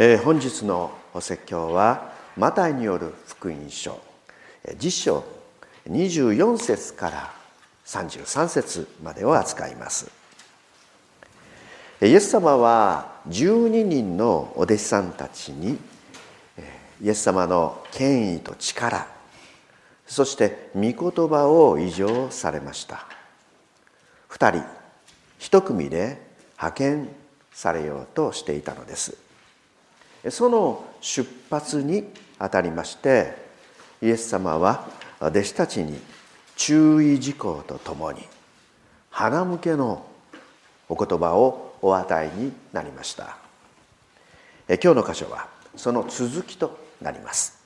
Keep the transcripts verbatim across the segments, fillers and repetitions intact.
えー、本日の説教はマタイによる福音書じっしょうにじゅうよんせつからさんじゅうさんせつまでを扱います。イエス様はじゅうににんのお弟子さんたちにイエス様の権威と力、そして御言葉を異常されました。ふたり一組で派遣されようとしていたのです。その出発にあたりましてイエス様は弟子たちに注意事項とともに花向けのお言葉をお与えになりました。今日の箇所はその続きとなります。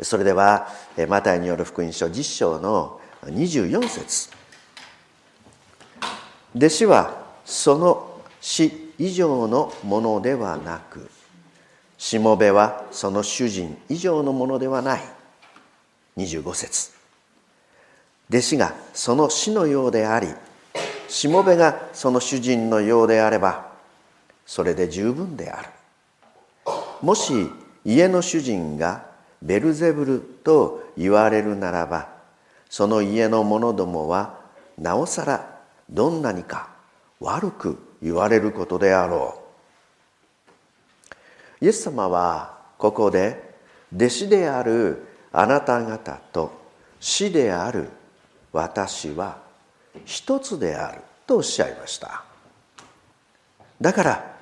それではマタイによる福音書じっしょうのにじゅうよんせつ、弟子はその死以上のものではなく、しもべはその主人以上のものではない。にじゅうごせつ、弟子がその死のようであり、しもべがその主人のようであれば、それで十分である。もし家の主人がベルゼブルと言われるならば、その家の者どもはなおさらどんなにか悪く言われることであろう。イエス様はここで弟子であるあなた方と師である私は一つであるとおっしゃいました。だから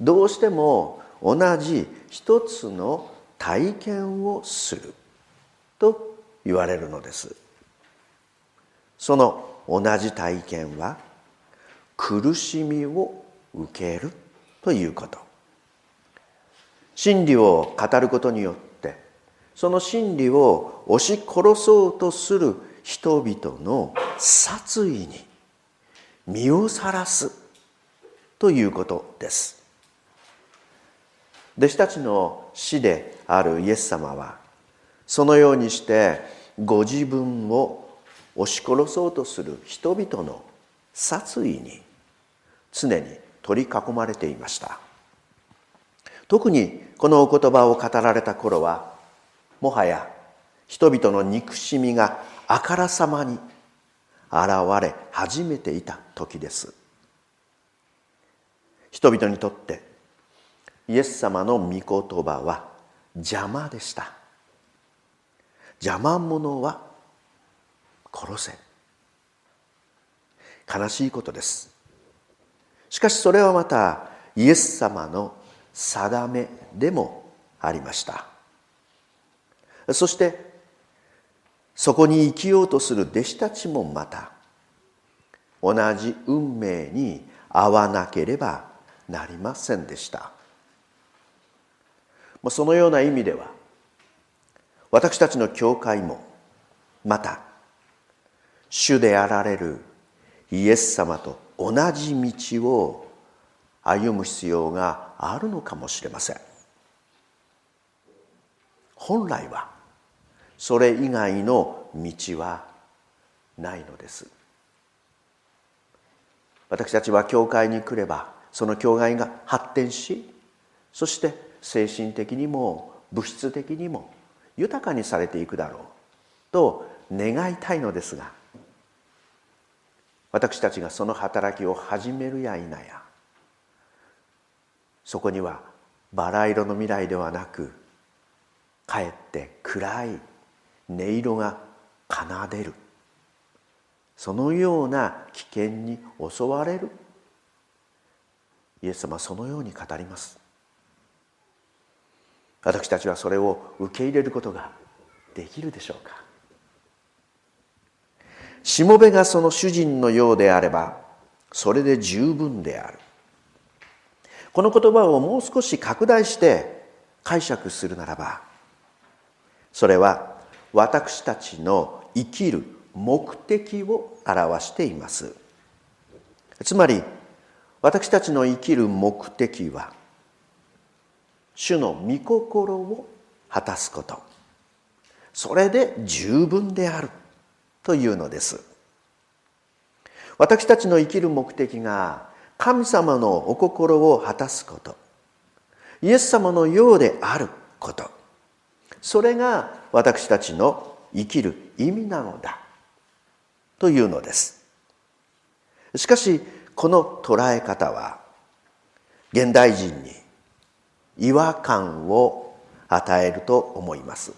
どうしても同じ一つの体験をすると言われるのです。その同じ体験は苦しみを受けるということ。真理を語ることによってその真理を押し殺そうとする人々の殺意に身をさらすということです。弟子たちの師であるイエス様はそのようにしてご自分を押し殺そうとする人々の殺意に常に取り囲まれていました。特にこのお言葉を語られた頃は、もはや人々の憎しみがあからさまに現れ始めていた時です。人々にとってイエス様の御言葉は邪魔でした。邪魔者は殺せ。悲しいことです。しかしそれはまたイエス様の定めでもありました。そしてそこに生きようとする弟子たちもまた同じ運命に遭わなければなりませんでした。そのような意味では私たちの教会もまた主であられるイエス様と同じ道を歩む必要があるのかもしれません。本来はそれ以外の道はないのです。私たちは教会に来ればその教会が発展し、そして精神的にも物質的にも豊かにされていくだろうと願いたいのですが、私たちがその働きを始めるや否や、そこにはバラ色の未来ではなく、かえって暗い音色が奏でる、そのような危険に襲われる。イエス様はそのように語ります。私たちはそれを受け入れることができるでしょうか。しもべがその主人のようであれば、それで十分である。この言葉をもう少し拡大して解釈するならば、それは私たちの生きる目的を表しています。つまり、私たちの生きる目的は、主の御心を果たすこと、それで十分であるというのです。私たちの生きる目的が神様のお心を果たすこと、イエス様のようであること、それが私たちの生きる意味なのだというのです。しかしこの捉え方は現代人に違和感を与えると思います。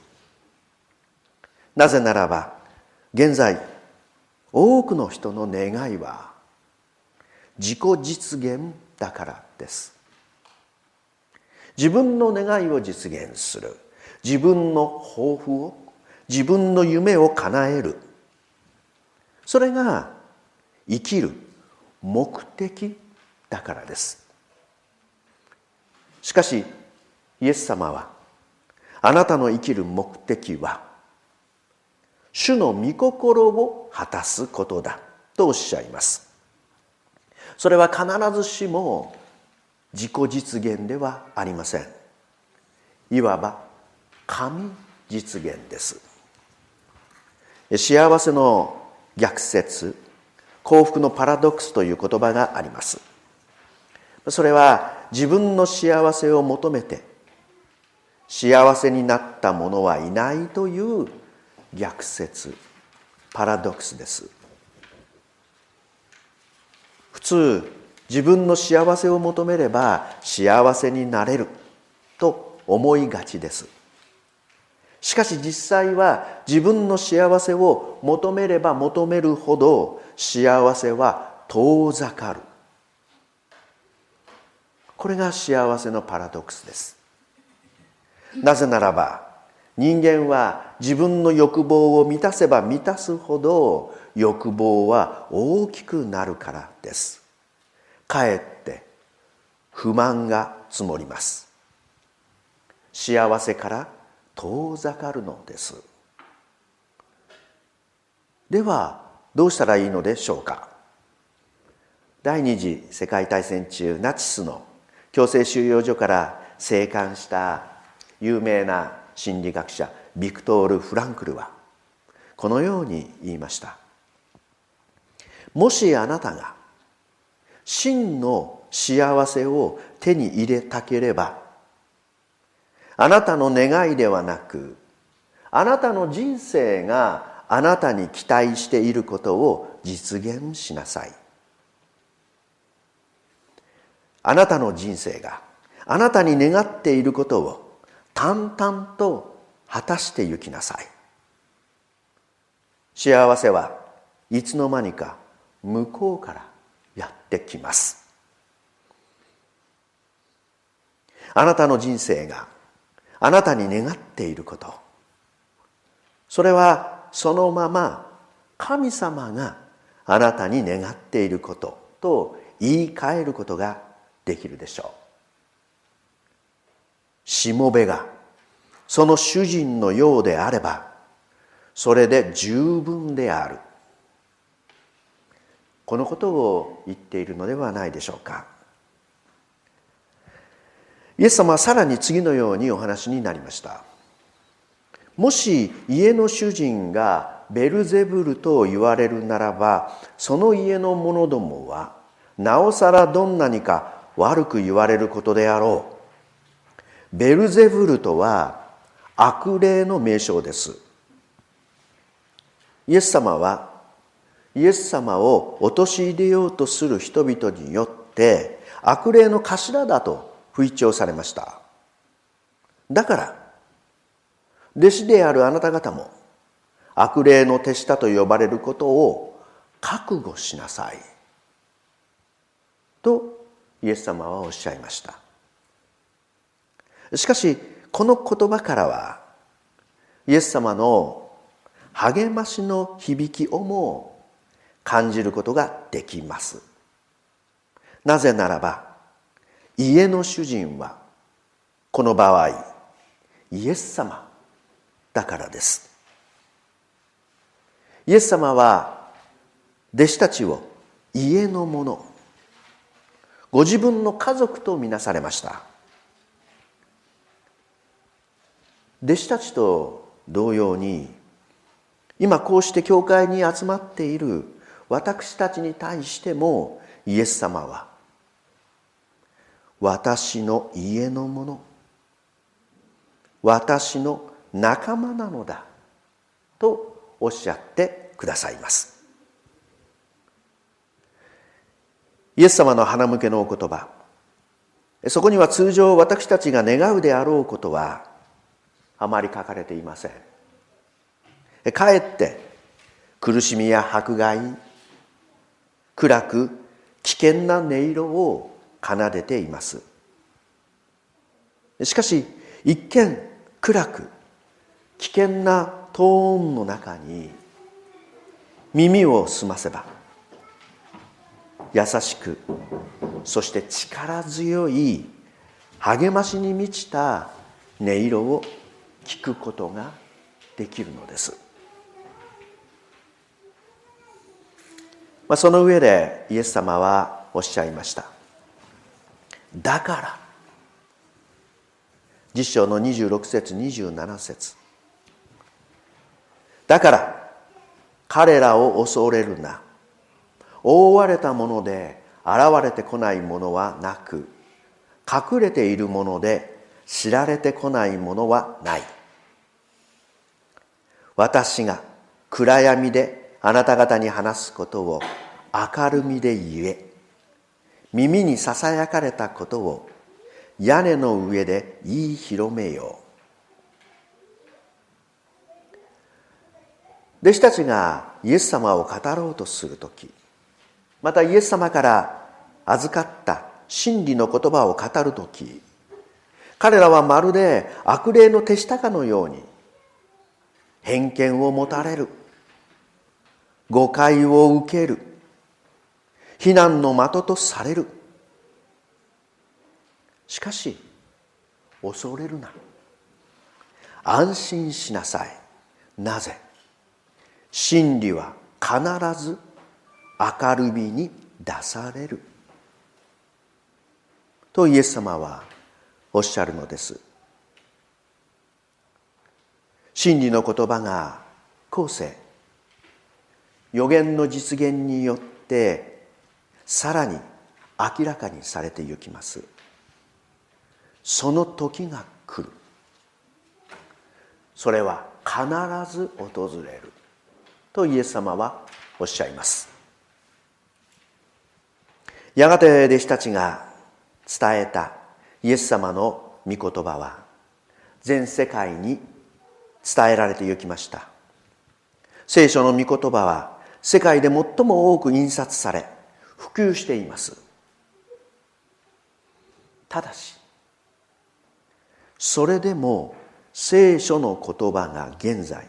なぜならば現在多くの人の願いは自己実現だからです。自分の願いを実現する、自分の抱負を、自分の夢を叶える、それが生きる目的だからです。しかしイエス様は、あなたの生きる目的は主の御心を果たすことだとおっしゃいます。それは必ずしも自己実現ではありません。いわば神実現です。幸せの逆説、幸福のパラドックスという言葉があります。それは自分の幸せを求めて幸せになった者はいないという逆説、パラドックスです。普通自分の幸せを求めれば幸せになれると思いがちです。しかし実際は自分の幸せを求めれば求めるほど幸せは遠ざかる。これが幸せのパラドックスです。なぜならば人間は自分の欲望を満たせば満たすほど欲望は大きくなるからです。かえって不満が募ります。幸せから遠ざかるのです。ではどうしたらいいのでしょうか。第二次世界大戦中、ナチスの強制収容所から生還した有名な心理学者ビクトール・フランクルはこのように言いました。もしあなたが真の幸せを手に入れたければ、あなたの願いではなく、あなたの人生があなたに期待していることを実現しなさい。あなたの人生があなたに願っていることを淡々と果たして行きなさい。幸せはいつの間にか向こうからやってきます。あなたの人生があなたに願っていること、それはそのまま神様があなたに願っていることと言い換えることができるでしょう。しもべがその主人のようであれば、それで十分である。このことを言っているのではないでしょうか。イエス様はさらに次のようにお話になりました。もし家の主人がベルゼブルと言われるならば、その家の者どもはなおさらどんなにか悪く言われることであろう。ベルゼブルとは悪霊の名称です。イエス様はイエス様を陥れようとする人々によって悪霊の頭だと吹聴されました。だから弟子であるあなた方も悪霊の手下と呼ばれることを覚悟しなさいとイエス様はおっしゃいました。しかしこの言葉からはイエス様の励ましの響きをも感じることができます。なぜならば家の主人はこの場合イエス様だからです。イエス様は弟子たちを家の者、ご自分の家族とみなされました。弟子たちと同様に、今こうして教会に集まっている私たちに対してもイエス様は私の家の者、私の仲間なのだとおっしゃってくださいます。イエス様の鼻向けのお言葉、そこには通常私たちが願うであろうことはあまり書かれていません。かえって苦しみや迫害、暗く危険な音色を奏でています。しかし一見暗く危険なトーンの中に耳を澄ませば、優しくそして力強い励ましに満ちた音色を聞くことができるのです。まあ、その上でイエス様はおっしゃいました。だから十章のにじゅうろくせつにじゅうななせつ、だから彼らを恐れるな、覆われたもので現れてこないものはなく、隠れているもので知られてこないものはない。私が暗闇であなた方に話すことを明るみで言え、耳にささやかれたことを屋根の上で言い広めよう。弟子たちがイエス様を語ろうとするとき、またイエス様から預かった真理の言葉を語るとき、彼らはまるで悪霊の手下かのように偏見を持たれる、誤解を受ける、非難の的とされる。しかし恐れるな、安心しなさい。なぜ？真理は必ず明るみに出されるとイエス様はおっしゃるのです。真理の言葉が後世、予言の実現によってさらに明らかにされてゆきます。その時が来る。それは必ず訪れるとイエス様はおっしゃいます。やがて弟子たちが伝えたイエス様の御言葉は全世界に伝えられてゆきました。聖書の御言葉は世界で最も多く印刷され普及しています。ただしそれでも聖書の言葉が現在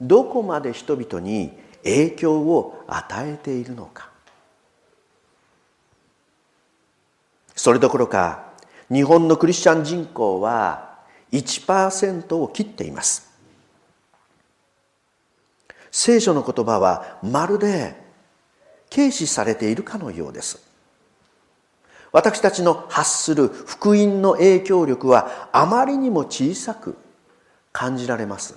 どこまで人々に影響を与えているのか、それどころか日本のクリスチャン人口は いちパーセント を切っています。聖書の言葉はまるで軽視されているかのようです。私たちの発する福音の影響力はあまりにも小さく感じられます。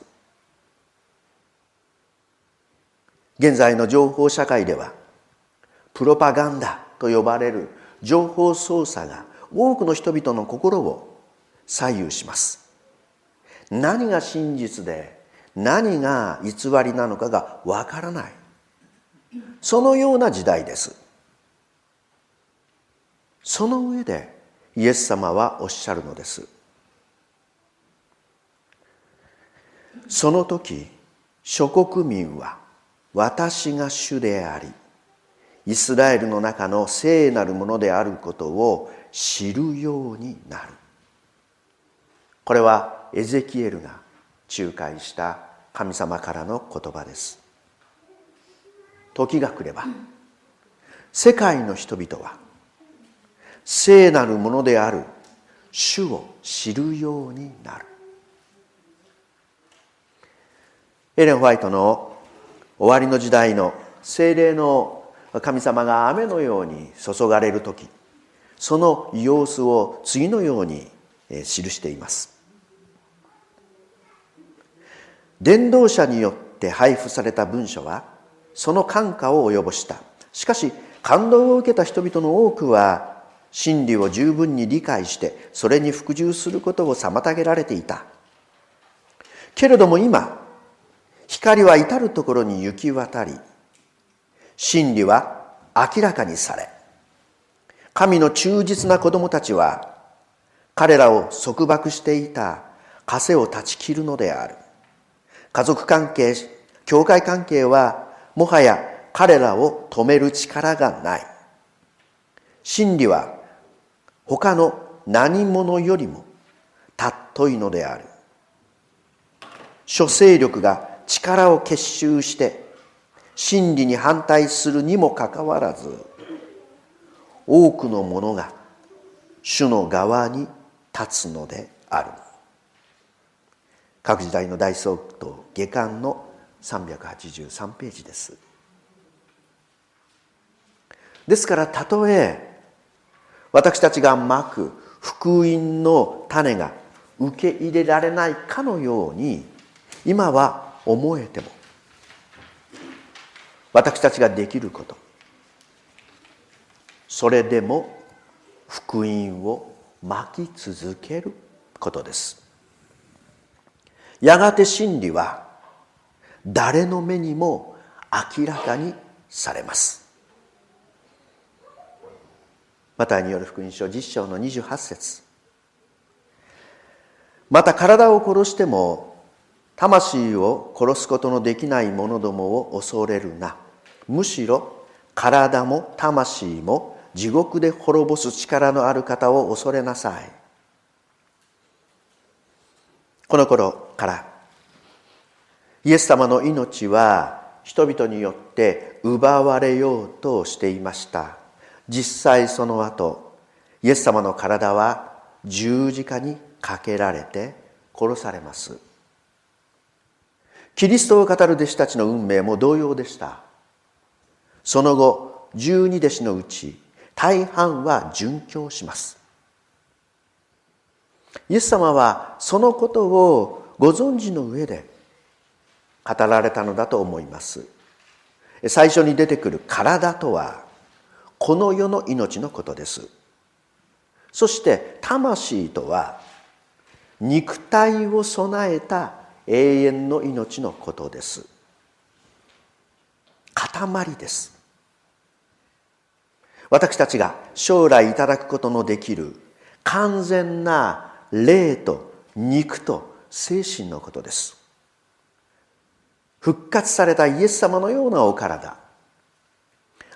現在の情報社会ではプロパガンダと呼ばれる情報操作が多くの人々の心を左右します。何が真実で何が偽りなのかがわからない、そのような時代です。その上でイエス様はおっしゃるのです。その時諸国民は私が主でありイスラエルの中の聖なるものであることを知るようになる。これはエゼキエルが仲介した神様からの言葉です。時が来れば世界の人々は聖なるものである主を知るようになる。エレン・ホワイトの終わりの時代の聖霊の神様が雨のように注がれる時、その様子を次のように記しています。伝道者によって配布された文書はその感化を及ぼした。しかし感動を受けた人々の多くは真理を十分に理解してそれに服従することを妨げられていた。けれども今、光は至るところに行き渡り、真理は明らかにされ、神の忠実な子供たちは彼らを束縛していた枷を断ち切るのである。家族関係、教会関係はもはや彼らを止める力がない。真理は他の何者よりも尊いのである。諸勢力が力を結集して真理に反対するにもかかわらず、多くの者が主の側に立つのである。各時代の大総統下巻のさんびゃくはちじゅうさんページです。ですから、たとえ私たちがまく福音の種が受け入れられないかのように今は思えても、私たちができること、それでも福音をまき続けることです。やがて真理は誰の目にも明らかにされます。マタイによる福音書じっ章のにじゅうはち節、また体を殺しても魂を殺すことのできない者どもを恐れるな。むしろ体も魂も地獄で滅ぼす力のある方を恐れなさい。この頃からイエス様の命は人々によって奪われようとしていました。実際その後、イエス様の体は十字架にかけられて殺されます。キリストを語る弟子たちの運命も同様でした。その後、十二弟子のうち大半は殉教します。イエス様はそのことをご存知の上で語られたのだと思います。最初に出てくる体とはこの世の命のことです。そして魂とは肉体を備えた永遠の命のことです。塊です。私たちが将来いただくことのできる完全な霊と肉と精神のことです。復活されたイエス様のようなお体、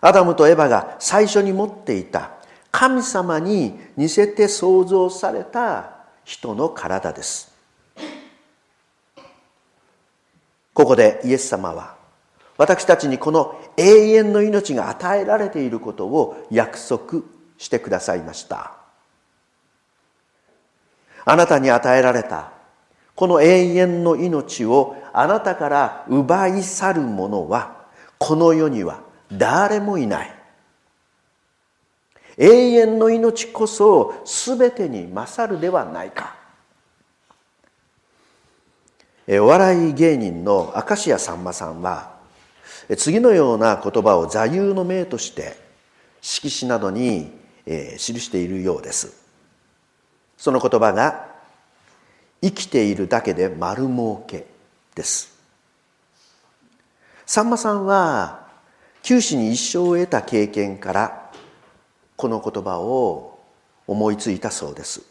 アダムとエバが最初に持っていた神様に似せて創造された人の体です。ここでイエス様は私たちにこの永遠の命が与えられていることを約束してくださいました。あなたに与えられたこの永遠の命をあなたから奪い去る者はこの世には誰もいない。永遠の命こそ全てに勝るではないか。お笑い芸人の明石家さんまさんは次のような言葉を座右の銘として色紙などに記しているようです。その言葉が生きているだけで丸儲けです。さんまさんは九死に一生を得た経験からこの言葉を思いついたそうです。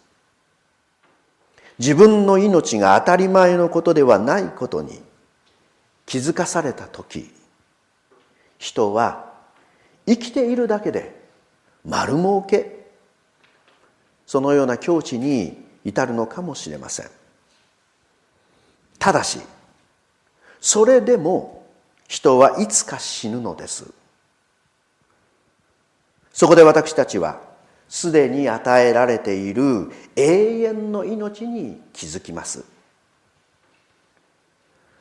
自分の命が当たり前のことではないことに気づかされた時、人は生きているだけで丸儲け、そのような境地に至るのかもしれません。ただしそれでも人はいつか死ぬのです。そこで私たちはすでに与えられている永遠の命に気づきます。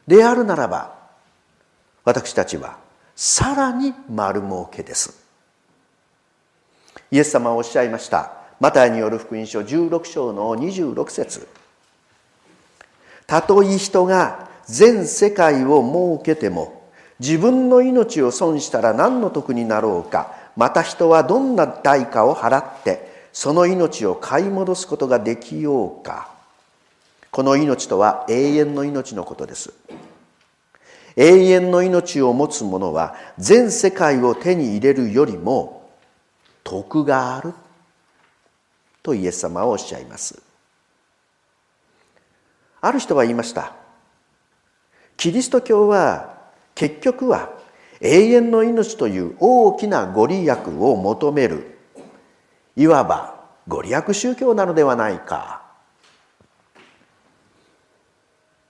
であるならば私たちはさらに丸儲けです。イエス様はおっしゃいました。マタイによる福音書じゅうろく章のにじゅうろく節、たとえ人が全世界を儲けても自分の命を損したら何の得になろうか。また人はどんな代価を払ってその命を買い戻すことができようか。この命とは永遠の命のことです。永遠の命を持つ者は全世界を手に入れるよりも得があるとイエス様はおっしゃいます。ある人は言いました。キリスト教は結局は永遠の命という大きなご利益を求める、いわばご利益宗教なのではないか。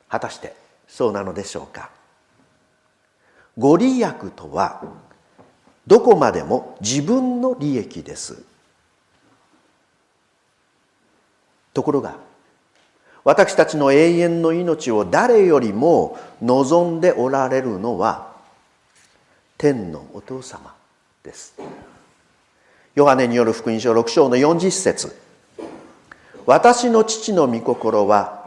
果たしてそうなのでしょうか。ご利益とはどこまでも自分の利益です。ところが私たちの永遠の命を誰よりも望んでおられるのは天のお父様です。ヨハネによる福音書ろくしょうのよんじゅっせつ、私の父の御心は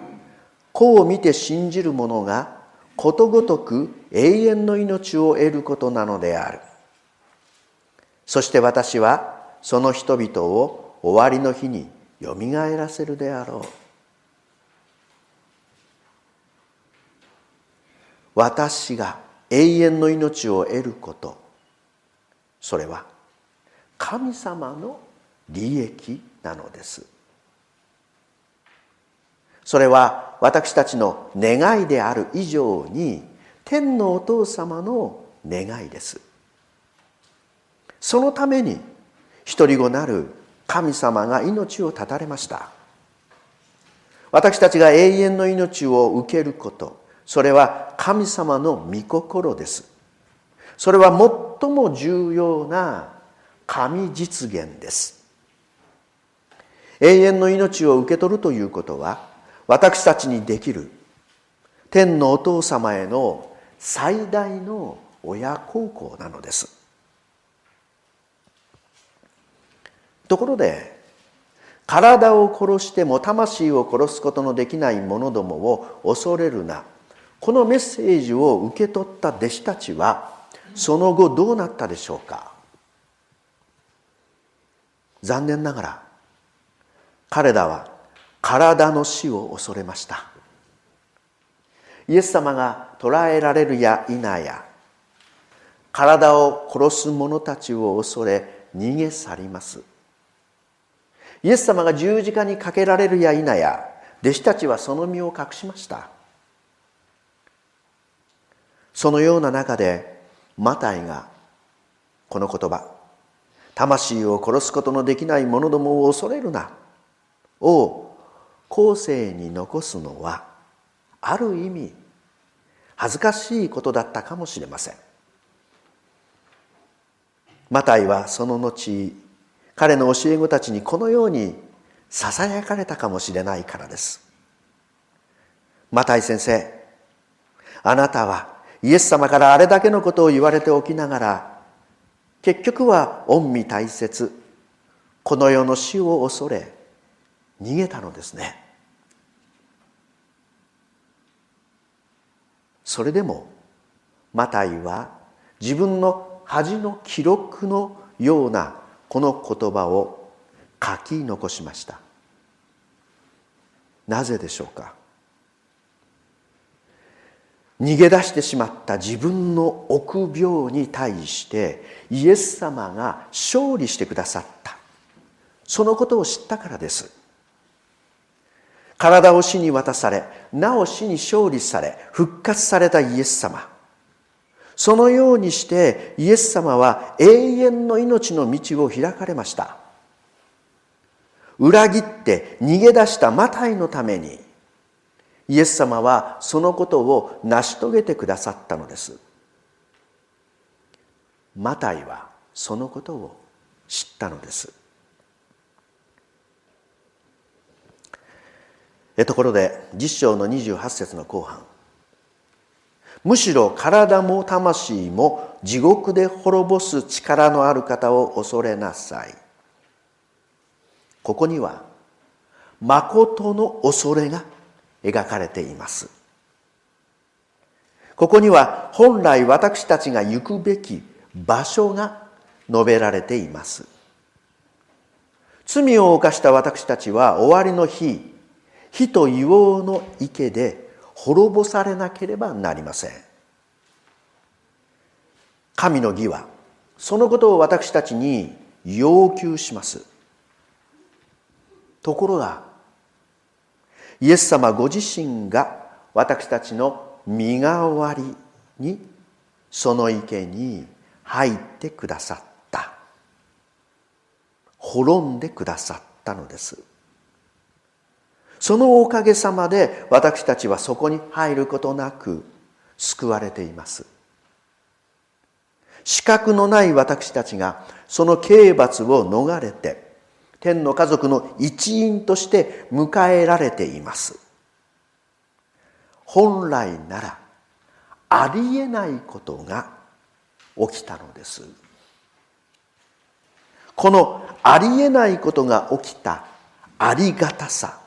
子を見て信じる者がことごとく永遠の命を得ることなのである。そして私はその人々を終わりの日によみがえらせるであろう。私が永遠の命を得ること、それは神様の利益なのです。それは私たちの願いである以上に天のお父様の願いです。そのために独り子なる神様が命を絶たれました。私たちが永遠の命を受けること、それは神様の御心です。それは最も重要な神実現です。永遠の命を受け取るということは私たちにできる天のお父様への最大の親孝行なのです。ところで体を殺しても魂を殺すことのできない者どもを恐れるな。このメッセージを受け取った弟子たちはその後どうなったでしょうか。残念ながら彼らは体の死を恐れました。イエス様が捕らえられるや否や、体を殺す者たちを恐れ逃げ去ります。イエス様が十字架にかけられるや否や、弟子たちはその身を隠しました。そのような中でマタイがこの言葉、魂を殺すことのできない者どもを恐れるなを後世に残すのはある意味恥ずかしいことだったかもしれません。マタイはその後彼の教え子たちにこのようにささやかれたかもしれないからです。マタイ先生、あなたはイエス様からあれだけのことを言われておきながら、結局は御身大切、この世の死を恐れ逃げたのですね。それでもマタイは自分の恥の記録のようなこの言葉を書き残しました。なぜでしょうか。逃げ出してしまった自分の臆病に対してイエス様が勝利してくださった、そのことを知ったからです。体を死に渡され、なお死に勝利され復活されたイエス様、そのようにしてイエス様は永遠の命の道を開かれました。裏切って逃げ出したマタイのためにイエス様はそのことを成し遂げてくださったのです。マタイはそのことを知ったのです。ところでじっしょうのにじゅうはっせつの後半、むしろ体も魂も地獄で滅ぼす力のある方を恐れなさい。ここにはまことの恐れが描かれています。ここには本来私たちが行くべき場所が述べられています。罪を犯した私たちは終わりの日、火と硫黄の池で滅ぼされなければなりません。神の義はそのことを私たちに要求します。ところが、イエス様ご自身が私たちの身代わりにその池に入ってくださった。滅んでくださったのです。そのおかげさまで私たちはそこに入ることなく救われています。資格のない私たちがその刑罰を逃れて天の家族の一員として迎えられています。本来ならありえないことが起きたのです。このありえないことが起きたありがたさ、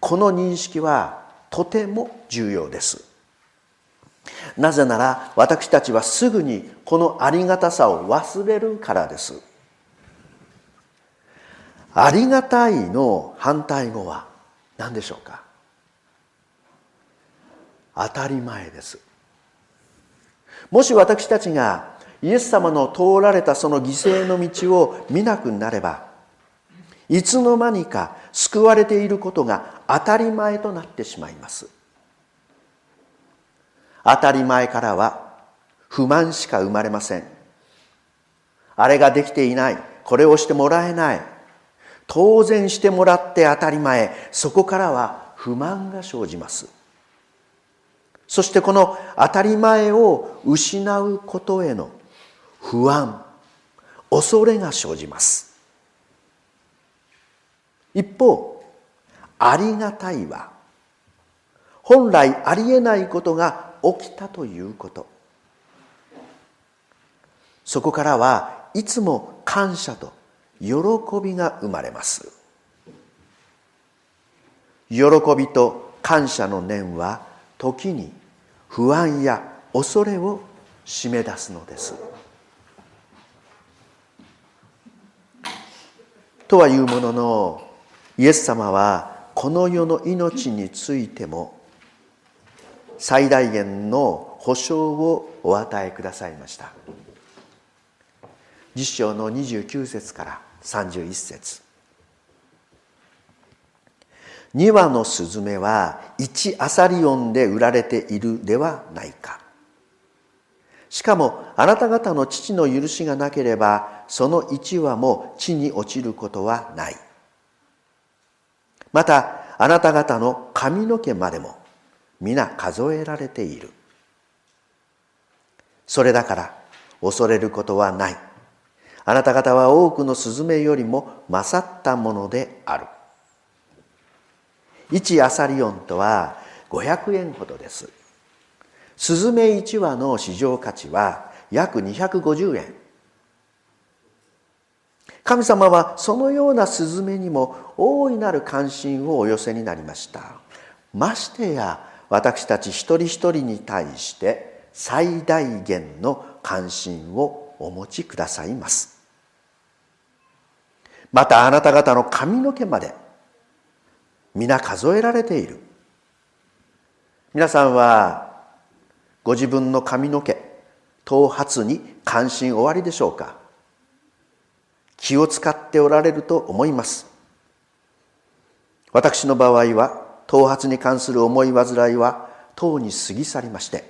この認識はとても重要です。なぜなら私たちはすぐにこのありがたさを忘れるからです。ありがたいの反対語は何でしょうか？当たり前です。もし私たちがイエス様の通られたその犠牲の道を見なくなれば、いつの間にか救われていることが当たり前となってしまいます。当たり前からは不満しか生まれません。あれができていない、これをしてもらえない、当然してもらって当たり前、そこからは不満が生じます。そしてこの当たり前を失うことへの不安、恐れが生じます。一方、ありがたいは、本来ありえないことが起きたということ。そこからはいつも感謝と喜びが生まれます。喜びと感謝の念は時に不安や恐れを締め出すのです。とはいうものの、イエス様はこの世の命についても最大限の保証をお与えくださいました。十章のにじゅうきゅう節からさんじゅういち節。に羽のスズメはいちアサリオンで売られているではないか。しかもあなた方の父の許しがなければそのいち羽も地に落ちることはない。またあなた方の髪の毛までも皆数えられている。それだから恐れることはない。あなた方は多くのスズメよりも勝ったものである。一アサリオンとはごひゃくえんほどです。スズメいち羽の市場価値は約にひゃくごじゅうえん。神様はそのようなスズメにも大いなる関心をお寄せになりました。ましてや私たち一人一人に対して最大限の関心をお持ちくださいます。またあなた方の髪の毛まで皆数えられている。皆さんはご自分の髪の毛、頭髪に関心おありでしょうか？気を使っておられると思います。私の場合は頭髪に関する思い煩いはとうに過ぎ去りまして、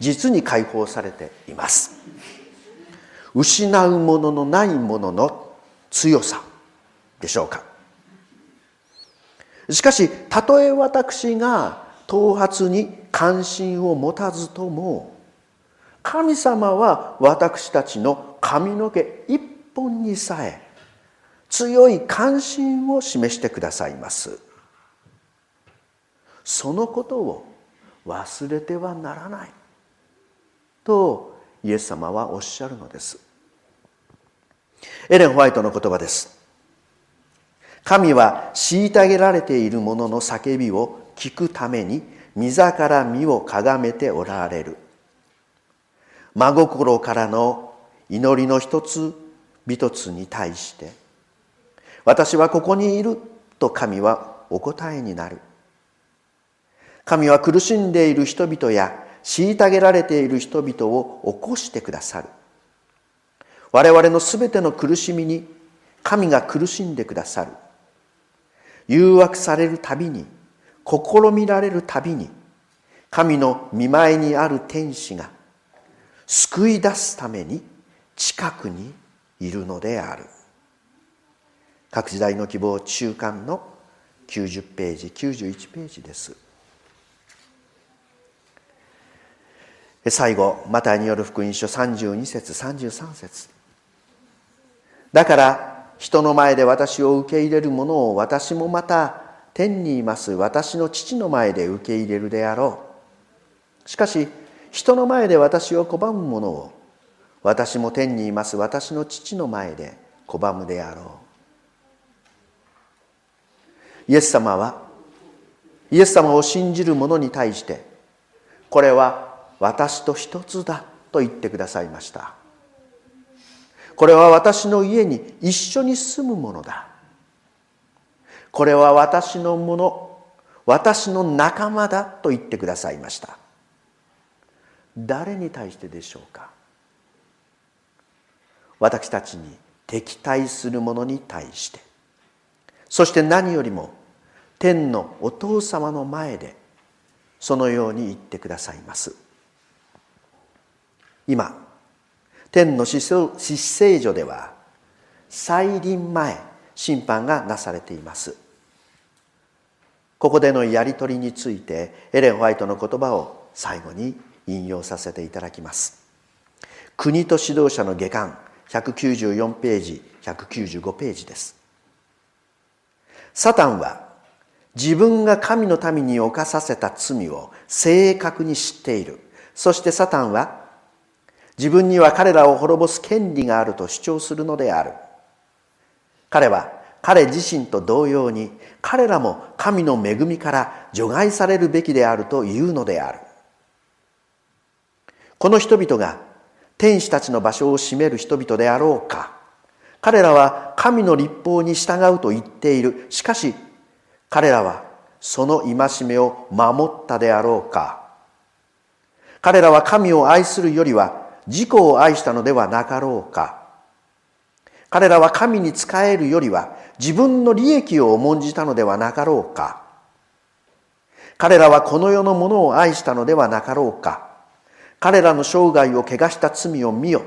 実に解放されています。失うもののないものの強さでしょうか。しかし、たとえ私が頭髪に関心を持たずとも、神様は私たちの髪の毛一本にさえ強い関心を示してくださいます。そのことを忘れてはならないとイエス様はおっしゃるのです。エレン・ホワイトの言葉です。神は虐げられている者の叫びを聞くために御座から身をかがめておられる。真心からの祈りの一つ一つに対して「私はここにいる」と神はお答えになる。神は苦しんでいる人々や虐げられている人々を起こしてくださる。我々のすべての苦しみに神が苦しんでくださる。誘惑されるたびに、試みられるたびに、神の御前にある天使が救い出すために近くにいるのである。各時代の希望中間のきゅうじゅうページ、きゅうじゅういちページです。最後、マタイによる福音書さんじゅうにせつ、さんじゅうさんせつ。だから人の前で私を受け入れる者を私もまた天にいます私の父の前で受け入れるであろう。しかし人の前で私を拒む者を私も天にいます私の父の前で拒むであろう。イエス様はイエス様を信じる者に対してこれは私と一つだと言ってくださいました。これは私の家に一緒に住むものだ。これは私のもの、私の仲間だと言ってくださいました。誰に対してでしょうか。私たちに敵対するものに対して、そして何よりも天のお父様の前でそのように言ってくださいます。今天の至聖所では再臨前審判がなされています。ここでのやり取りについてエレン・ホワイトの言葉を最後に引用させていただきます。国と指導者の下巻ひゃくきゅうじゅうよんページ、ひゃくきゅうじゅうごページです。サタンは自分が神の民に犯させた罪を正確に知っている。そしてサタンは自分には彼らを滅ぼす権利があると主張するのである。彼は彼自身と同様に彼らも神の恵みから除外されるべきであるというのである。この人々が天使たちの場所を占める人々であろうか。彼らは神の律法に従うと言っている。しかし彼らはその戒めを守ったであろうか。彼らは神を愛するよりは自己を愛したのではなかろうか。彼らは神に仕えるよりは自分の利益を重んじたのではなかろうか。彼らはこの世のものを愛したのではなかろうか。彼らの生涯を汚した罪を見よ。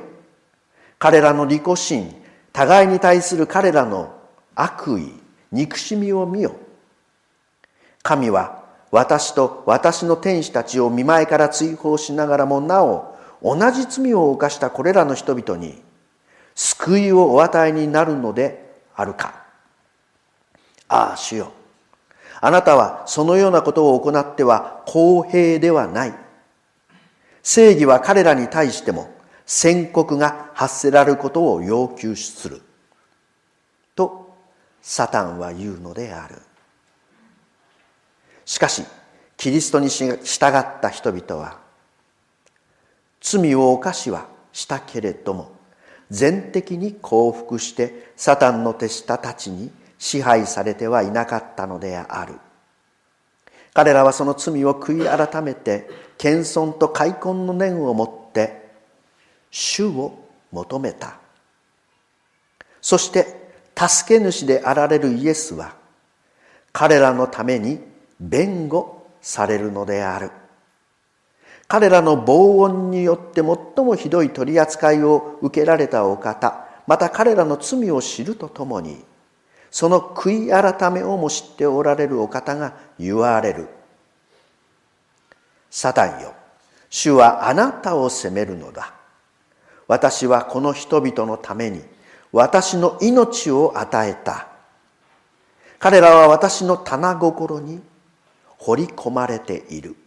彼らの利己心、互いに対する彼らの悪意、憎しみを見よ。神は私と私の天使たちを見前から追放しながらもなお同じ罪を犯したこれらの人々に救いをお与えになるのであるか。ああ主よ、あなたはそのようなことを行っては公平ではない。正義は彼らに対しても宣告が発せられることを要求するとサタンは言うのである。しかしキリストに従った人々は罪を犯しはしたけれども全的に降伏してサタンの手下たちに支配されてはいなかったのである。彼らはその罪を悔い改めて謙遜と悔恨の念を持って主を求めた。そして助け主であられるイエスは彼らのために弁護されるのである。彼らの暴音によって最もひどい取り扱いを受けられたお方、また彼らの罪を知るとともに、その悔い改めをも知っておられるお方が言われる。サタンよ、主はあなたを責めるのだ。私はこの人々のために私の命を与えた。彼らは私の棚心に掘り込まれている。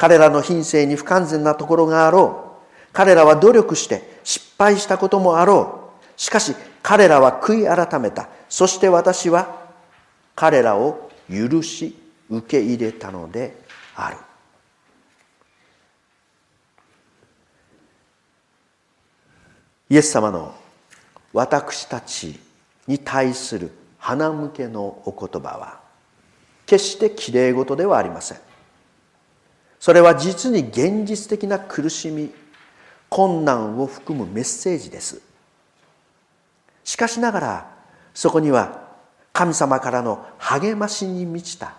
彼らの品性に不完全なところがあろう。彼らは努力して失敗したこともあろう。しかし彼らは悔い改めた。そして私は彼らを許し受け入れたのである。イエス様の私たちに対する花向けのお言葉は決してきれい事ではありません。それは実に現実的な苦しみ、困難を含むメッセージです。しかしながらそこには神様からの励ましに満ちた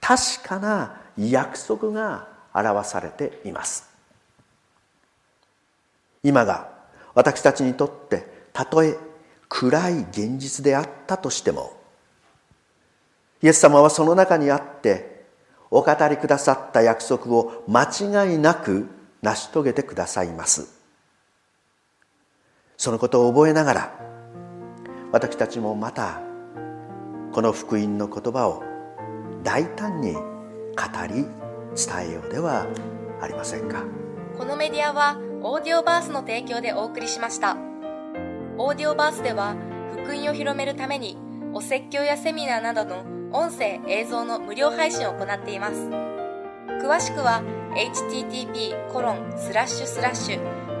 確かな約束が表されています。今が私たちにとってたとえ暗い現実であったとしても、イエス様はその中にあってお語りくださった約束を間違いなく成し遂げてくださいます。そのことを覚えながら、私たちもまたこの福音の言葉を大胆に語り伝えようではありませんか。このメディアはオーディオバースの提供でお送りしました。オーディオバースでは福音を広めるためにお説教やセミナーなどの音声・映像の無料配信を行っています。詳しくは エイチティーティーピーコロンスラッシュスラッシュ